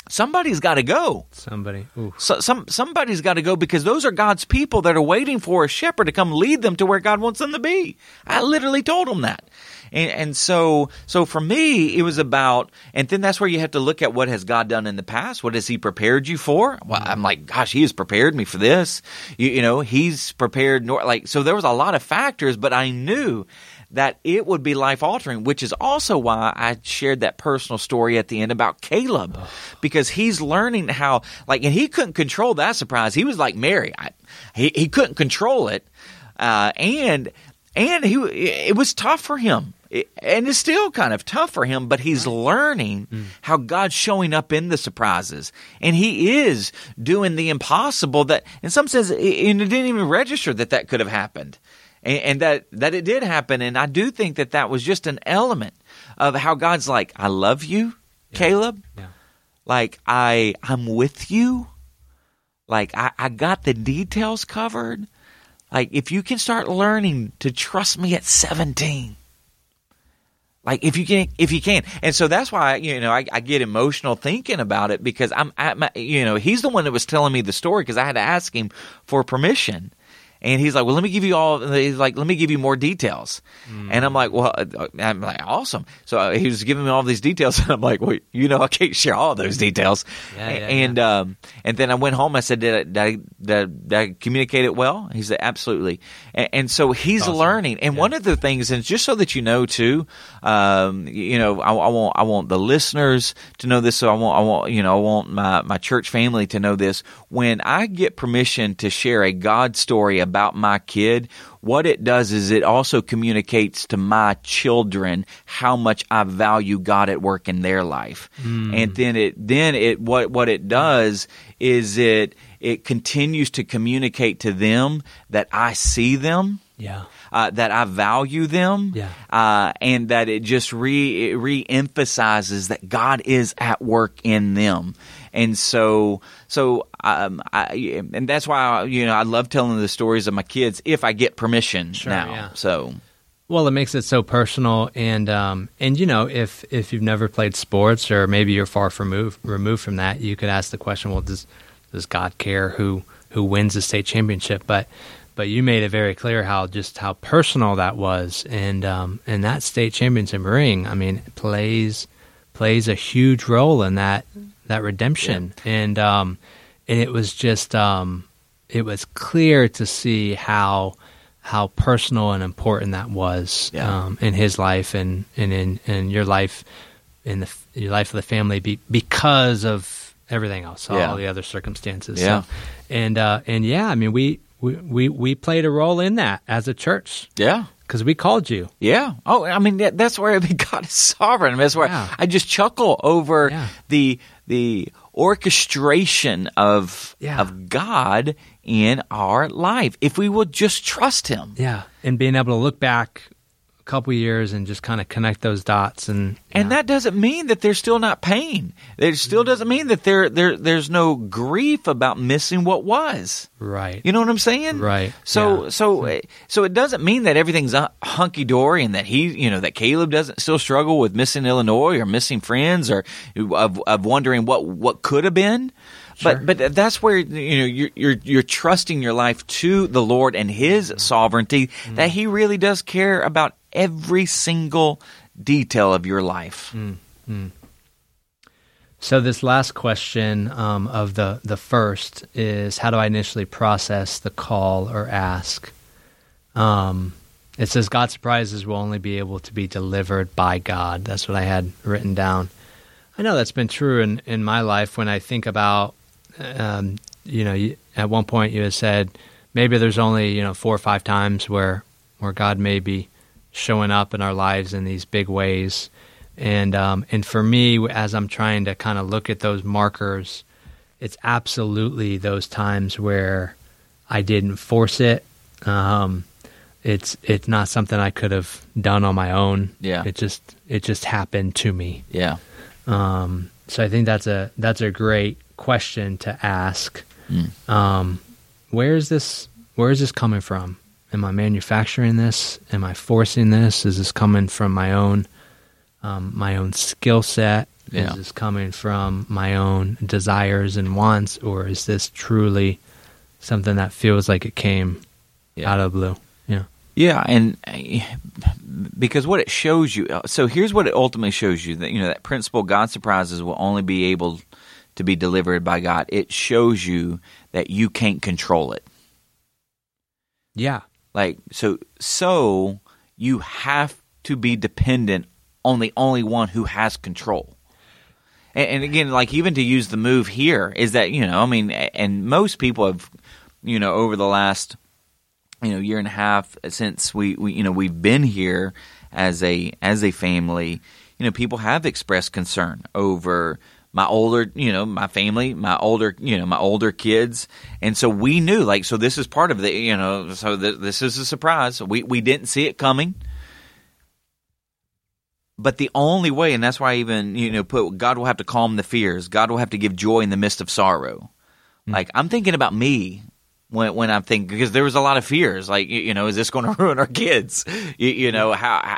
somebody's got to go. Somebody's got to go because those are God's people that are waiting for a shepherd to come lead them to where God wants them to be. I literally told them that. And so for me, it was about, and then that's where you have to look at what has God done in the past? What has He prepared you for? Well, I'm like, gosh, He has prepared me for this. You know, He's prepared, like, so there was a lot of factors, but I knew that it would be life-altering, which is also why I shared that personal story at the end about Caleb, because he's learning how, like, and he couldn't control that surprise. He was like Mary. He couldn't control it, and it was tough for him. And it's still kind of tough for him, but he's learning how God's showing up in the surprises. And he is doing the impossible that, in some sense, and it didn't even register that could have happened. And that it did happen. And I do think that was just an element of how God's like, I love you, yeah. Caleb. Yeah. Like, I'm with you. Like, I got the details covered. Like, if you can start learning to trust me at 17. Like, if you can. And so that's why, you know, I get emotional thinking about it because you know, he's the one that was telling me the story because I had to ask him for permission. And he's like, well, let me give you more details. Mm. And I'm like, well, I'm like, awesome. So he was giving me all these details. And I'm like, well, you know, I can't share all those details. Yeah. And then I went home. I said, did I communicate it well? He said, absolutely. And so he's awesome. Learning. And one of the things, and just so that you know too, you know, I want the listeners to know this. So I want my church family to know this. When I get permission to share a God story about my kid, what it does is it also communicates to my children how much I value God at work in their life. Mm. And then it what it does is it continues to communicate to them that I see them. Yeah. That I value them, and that it just re-emphasizes that God is at work in them. And so and that's why, you know, I love telling the stories of my kids if I get permission now. Yeah. So, well, it makes it so personal, and you know, if you've never played sports or maybe you're far removed from that, you could ask the question, well, does God care who wins the state championship? But you made it very clear how personal that was, and that state championship ring, I mean, plays a huge role in that redemption, yeah. And it was just it was clear to see how personal and important that was, yeah. In his life and in your life, in your life of the family, because of everything else, all the other circumstances, yeah. So, and yeah, I mean we played a role in that as a church. Yeah. Because we called you. Yeah. Oh, I mean, that's where God is sovereign. That's where I just chuckle over the orchestration of God in our life, if we will just trust Him. Yeah. And being able to look back a couple years and just kind of connect those dots. And that doesn't mean that there's still not pain. It still doesn't mean that there's no grief about missing what was. Right. You know what I'm saying? Right. So it doesn't mean that everything's hunky-dory and that that Caleb doesn't still struggle with missing Illinois or missing friends or of wondering what could have been. Sure. But that's where you're trusting your life to the Lord and His sovereignty, that He really does care about every single detail of your life. So this last question of the first is, how do I initially process the call or ask? It says God's surprises will only be able to be delivered by God. That's what I had written down. I know that's been true in my life when I think about, at one point you had said, maybe there's only, 4 or 5 times where God may be showing up in our lives in these big ways. And for me, as I'm trying to kind of look at those markers, it's absolutely those times where I didn't force it. It's not something I could have done on my own. Yeah. It just happened to me. Yeah. So I think that's a great question to ask. Where is this coming from? Am I manufacturing this? Am I forcing this? Is this coming from my own skill set? Yeah. Is this coming from my own desires and wants, or is this truly something that feels like it came out of the blue? Yeah, and because what it shows you, so here's what it ultimately shows you, that that principle, God's surprises will only be able to be delivered by God. It shows you that you can't control it. Yeah. So you have to be dependent on the only one who has control. And again, even to use the move here is that, and most people have, over the last year and a half since we we've been here as a family, people have expressed concern over my older kids, and so we knew so this is part of the this is a surprise. We didn't see it coming, but the only way, and that's why I even put God will have to calm the fears. God will have to give joy in the midst of sorrow. I'm thinking about me. When I'm thinking, because there was a lot of fears, is this going to ruin our kids? How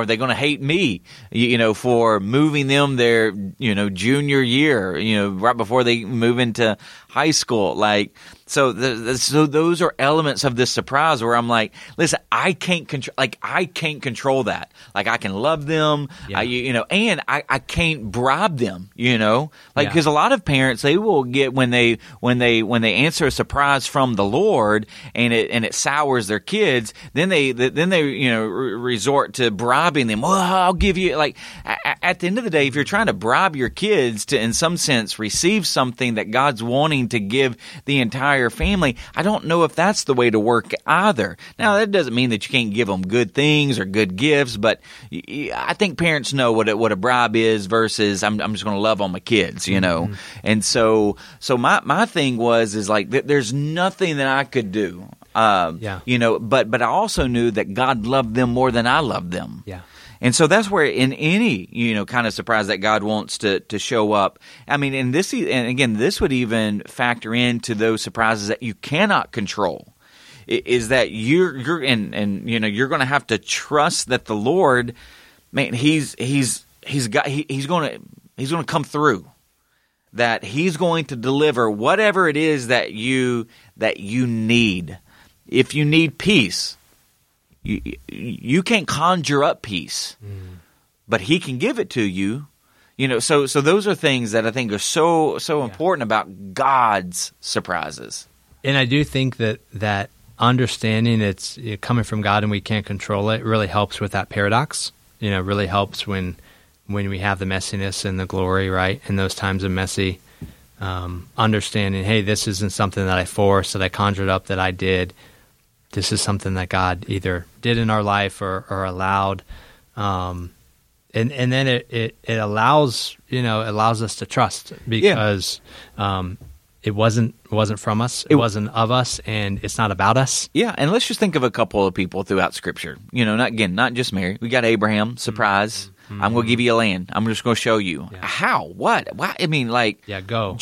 are they going to hate me? For moving them their junior year, right before they move into high school. So those are elements of this surprise where I'm listen, I can't control that. I can love them, yeah. And I can't bribe them, because a lot of parents, they will get when they answer a surprise from the Lord and it sours their kids, then they resort to bribing them. Well, I'll give you at the end of the day, if you're trying to bribe your kids to, in some sense, receive something that God's wanting to give the entire family, I don't know if that's the way to work either. Now, that doesn't mean that you can't give them good things or good gifts, but I think parents know what a bribe is versus I'm just going to love on my kids, Mm-hmm. And so my thing was there's nothing that I could do, But I also knew that God loved them more than I loved them, yeah. And so that's where in any, kind of surprise that God wants to show up. I mean, this would even factor into those surprises that you cannot control, is that you're going to have to trust that the Lord, man, he's going to come through, that He's going to deliver whatever it is that you need. If you need peace, you can't conjure up peace, but He can give it to you. So those are things that I think are so important about God's surprises. And I do think that understanding it's coming from God and we can't control it really helps with that paradox. Really helps when we have the messiness and the glory, right? And those times of messy, understanding, hey, this isn't something that I forced, that I conjured up, that I did. This is something that God either did in our life or allowed, and then it allows allows us to trust because it wasn't from us, it wasn't of us, and it's not about us. Yeah, and let's just think of a couple of people throughout Scripture. Not just Mary. We got Abraham, surprise. Mm-hmm. I'm going to give you a land. I'm just going to show you. Yeah. How? What? Why? I mean, go.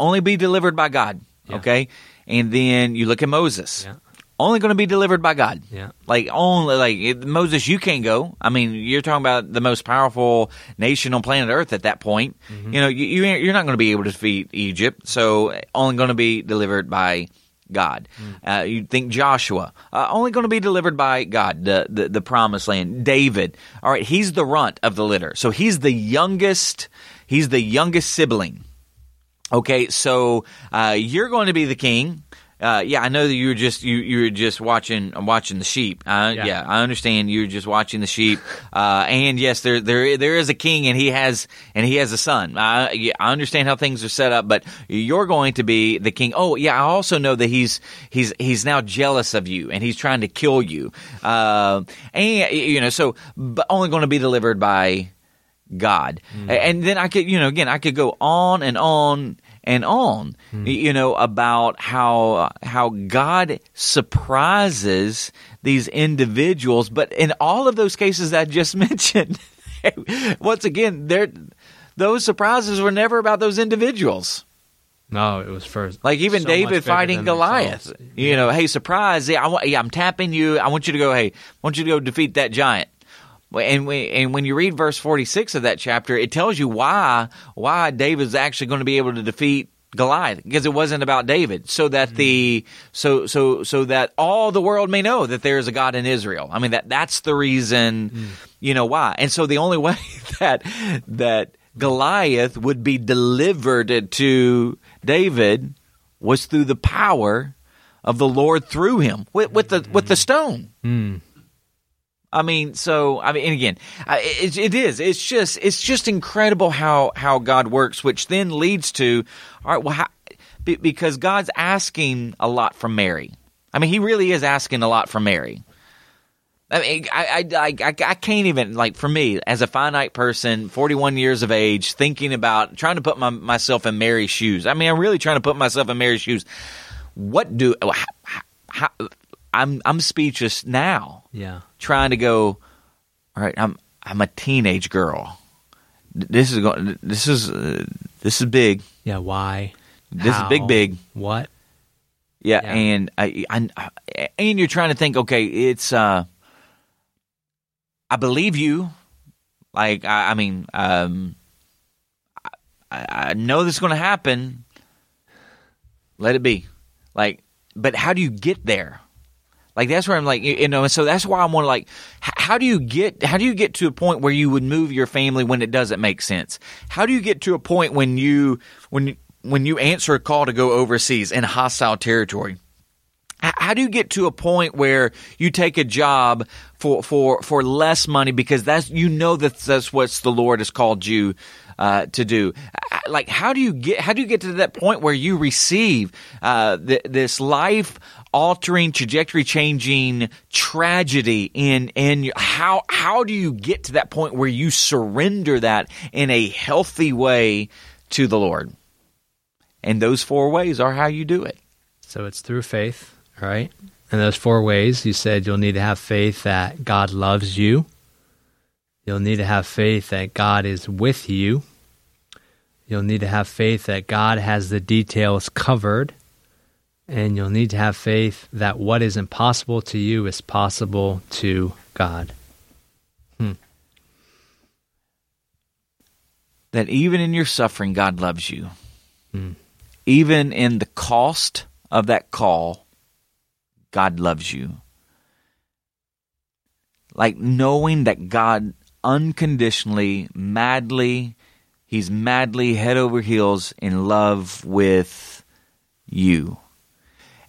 Only be delivered by God. Yeah. Okay. And then you look at Moses. Yeah. only going to be delivered by God. Yeah. Like, only, like, Moses, you can't go. I mean, you're talking about the most powerful nation on planet Earth at that point. Mm-hmm. You know, you're not going to be able to defeat Egypt, so only going to be delivered by God. Mm. You'd think Joshua, only going to be delivered by God, the promised land. David, all right, he's the runt of the litter. So he's the youngest sibling. Okay, so you're going to be the king. Yeah, I know that you were just watching the sheep. Yeah, I understand you were just watching the sheep. And yes, there is a king, and he has a son. Yeah, I understand how things are set up, but you're going to be the king. Oh, yeah, I also know that he's now jealous of you, and he's trying to kill you. And you know, so but only going to be delivered by God. Mm. And then I could, you know, again, I could go on and on. And on, you know, about how God surprises these individuals. But in all of those cases I just mentioned, once again, those surprises were never about those individuals. No, it was first. Like even so David fighting Goliath. You know, hey, surprise! I'm tapping you. I want you to go. Hey, I want you to go defeat that giant. And when you read verse 46 of that chapter, it tells you why David's actually going to be able to defeat Goliath, because it wasn't about David, so that that all the world may know that there is a God in Israel. I mean that's the reason, you know why. And so the only way that Goliath would be delivered to David was through the power of the Lord through him with the stone. Mm. And again, it is. It's just incredible how God works, which then leads to, all right, well, because God's asking a lot from Mary. I mean, he really is asking a lot from Mary. I mean, I can't even, like, for me, as a finite person, 41 years of age, thinking about trying to put myself in Mary's shoes. I mean, I'm really trying to put myself in Mary's shoes. I'm speechless now. Yeah. Trying to go, all right, I'm a teenage girl. This is big. Yeah, why? This How? Is big. What? Yeah, yeah. And I you're trying to think, okay, it's I believe you. Like I know this is going to happen. Let it be. Like, but how do you get there? Like, that's where I'm like, you know, and so that's why I'm more like, how do you get to a point where you would move your family when it doesn't make sense? How do you get to a point when you answer a call to go overseas in hostile territory? How do you get to a point where you take a job for less money because that's, you know, that's what the Lord has called you to do? Like, how do you get to that point where you receive this life-altering, trajectory-changing tragedy in how do you get to that point where you surrender that in a healthy way to the Lord? And those four ways are how you do it. So it's through faith, right? And those four ways, you said you'll need to have faith that God loves you. You'll need to have faith that God is with you. You'll need to have faith that God has the details covered, and you'll need to have faith that what is impossible to you is possible to God. That even in your suffering, God loves you. Hmm. Even in the cost of that call, God loves you. Like knowing that God unconditionally, He's madly head over heels in love with you.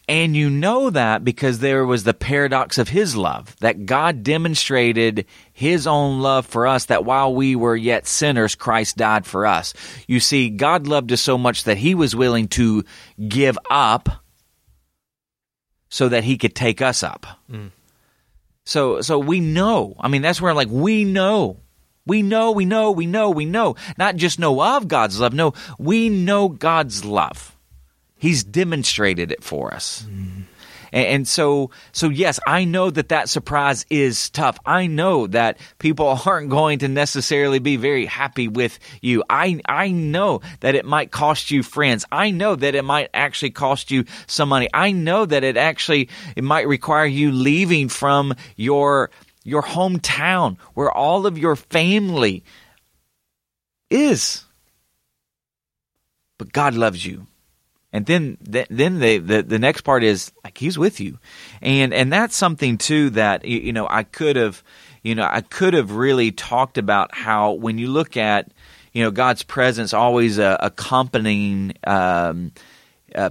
And you know that because there was the paradox of his love, that God demonstrated his own love for us, that while we were yet sinners, Christ died for us. You see, God loved us so much that he was willing to give up so that he could take us up. Mm. So we know. I mean, that's where, like, we know. We know. Not just know of God's love. No, we know God's love. He's demonstrated it for us. Mm. And so yes, I know that surprise is tough. I know that people aren't going to necessarily be very happy with you. I know that it might cost you friends. I know that it might actually cost you some money. I know that it might require you leaving from your hometown where all of your family is. But God loves you. And then the next part is like He's with you, and that's something too that I could have really talked about how when you look at God's presence always accompanying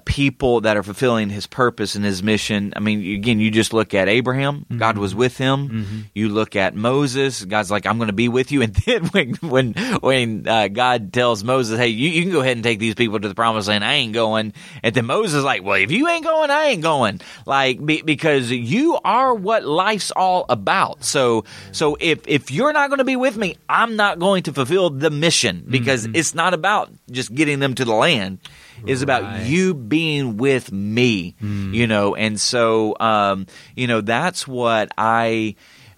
people that are fulfilling His purpose and His mission. I mean, again, you just look at Abraham. Mm-hmm. God was with him. Mm-hmm. You look at Moses. God's like, I'm going to be with you. And then when God tells Moses, hey, you can go ahead and take these people to the promised land. I ain't going. And then Moses is like, well, if you ain't going, I ain't going. Like, because you are what life's all about. So if you're not going to be with me, I'm not going to fulfill the mission because it's not about just getting them to the land. It's about you being with me, and so, that's what I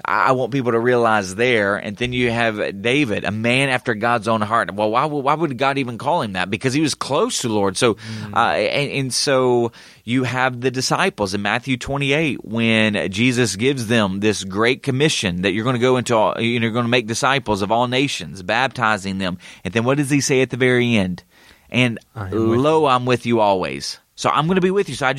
want people to realize there. And then you have David, a man after God's own heart. Well, why would God even call him that? Because he was close to the Lord. So, so you have the disciples in Matthew 28 when Jesus gives them this great commission that you're going to go into, you're going to make disciples of all nations, baptizing them. And then what does he say at the very end? And lo, I'm with you always. So I'm going to be with you. So I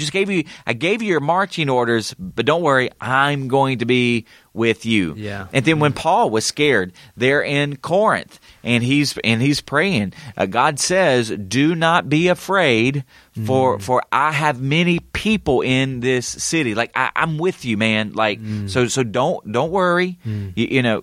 gave you your marching orders, but don't worry, I'm going to be with you. Yeah. And then when Paul was scared, they're in Corinth, and he's praying. God says, "Do not be afraid, for I have many people in this city. Like I'm with you, man. Like so don't worry.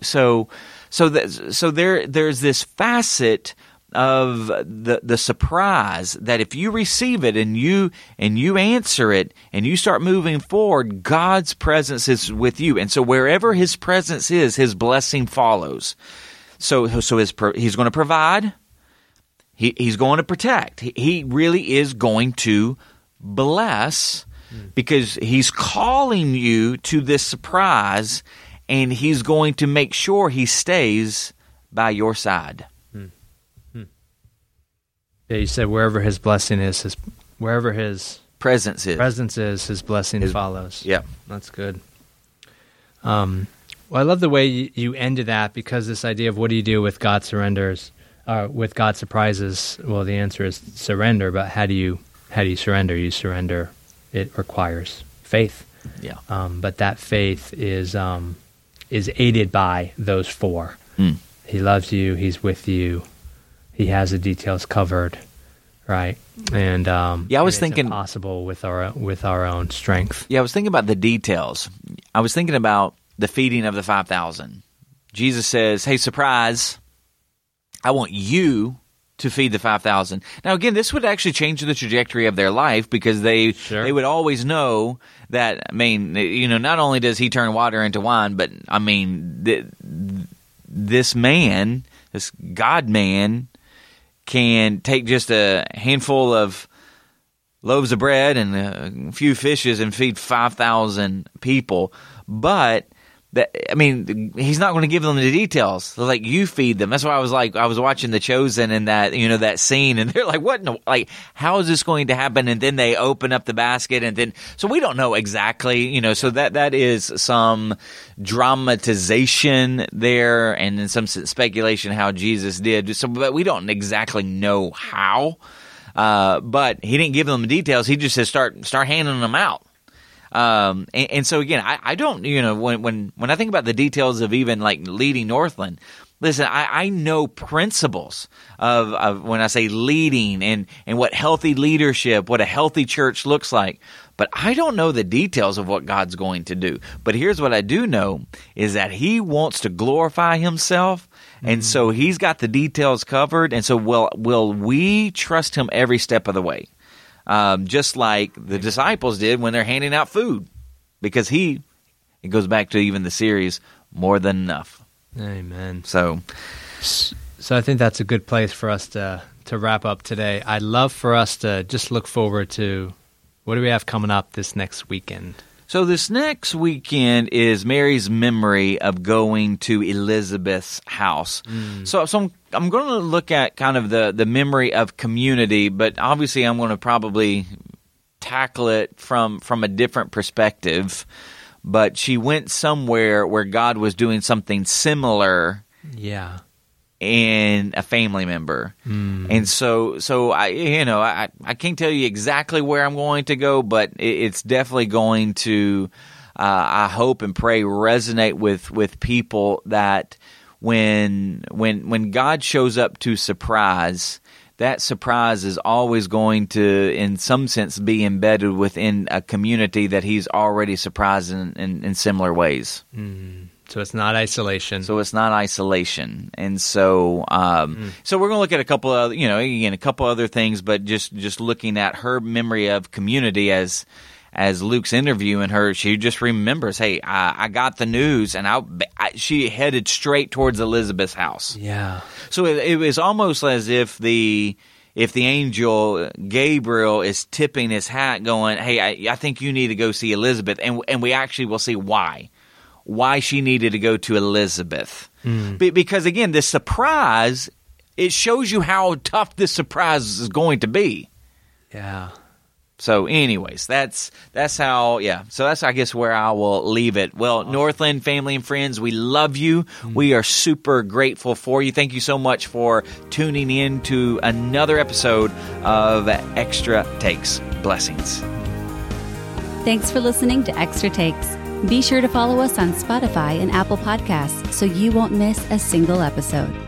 So there's this facet of the surprise that if you receive it and you answer it and you start moving forward, God's presence is with you. And so wherever His presence is, His blessing follows. So He's going to provide. He's going to protect. He really is going to bless because He's calling you to this surprise, and He's going to make sure He stays by your side. Yeah, you said wherever His blessing is, wherever His presence is, His blessing follows. Yeah, that's good. Well, I love the way you ended that, because this idea of what do you do with God surrenders, with God surprises. Well, the answer is surrender, but how do you surrender? You surrender. It requires faith. Yeah. But that faith is aided by those four. Mm. He loves you. He's with you. He has the details covered, right? And I was thinking it's impossible with our own strength. Yeah, I was thinking about the details. I was thinking about the feeding of the 5,000. Jesus says, "Hey, surprise! I want you to feed the 5,000." Now, again, this would actually change the trajectory of their life, because they would always know that. I mean, not only does He turn water into wine, but I mean, this man, this God man, can take just a handful of loaves of bread and a few fishes and feed 5,000 people. But He's not going to give them the details. They're like, you feed them. That's why I was watching The Chosen in that scene, and they're like, what? Like, how is this going to happen? And then they open up the basket, and then so we don't know exactly. So that is some dramatization there, and then some speculation how Jesus did. So, but we don't exactly know how. But He didn't give them the details. He just says start handing them out. And so again, I don't, when I think about the details of even like leading Northland, listen, I know principles of when I say leading and what healthy leadership, what a healthy church looks like, but I don't know the details of what God's going to do. But here's what I do know is that He wants to glorify Himself. And so He's got the details covered. And so will we trust Him every step of the way? Just like the disciples did when they're handing out food, because it goes back to even the series, more than enough. Amen. So I think that's a good place for us to wrap up today. I'd love for us to just look forward to What do we have coming up this next weekend? So this next weekend is Mary's memory of going to Elizabeth's house. So I'm going to look at kind of the memory of community, but obviously I'm going to probably tackle it from a different perspective. But she went somewhere where God was doing something similar. Yeah. And a family member. And so I can't tell you exactly where I'm going to go, but it's definitely going to, I hope and pray, resonate with people that when God shows up to surprise, that surprise is always going to, in some sense, be embedded within a community that he's already surprised in similar ways. So it's not isolation. And so so we're going to look at a couple of, a couple other things, but just looking at her memory of community as Luke's interviewing her, she just remembers, hey, I got the news, and she headed straight towards Elizabeth's house. Yeah. So it was almost as if the angel Gabriel is tipping his hat going, hey, I think you need to go see Elizabeth, and we actually will see why she needed to go to Elizabeth. Because, again, this surprise, it shows you how tough this surprise is going to be. Yeah. So anyways, that's how, yeah. So that's, I guess, where I will leave it. Well, awesome. Northland family and friends, we love you. We are super grateful for you. Thank you so much for tuning in to another episode of Extra Takes. Blessings. Thanks for listening to Extra Takes. Be sure to follow us on Spotify and Apple Podcasts so you won't miss a single episode.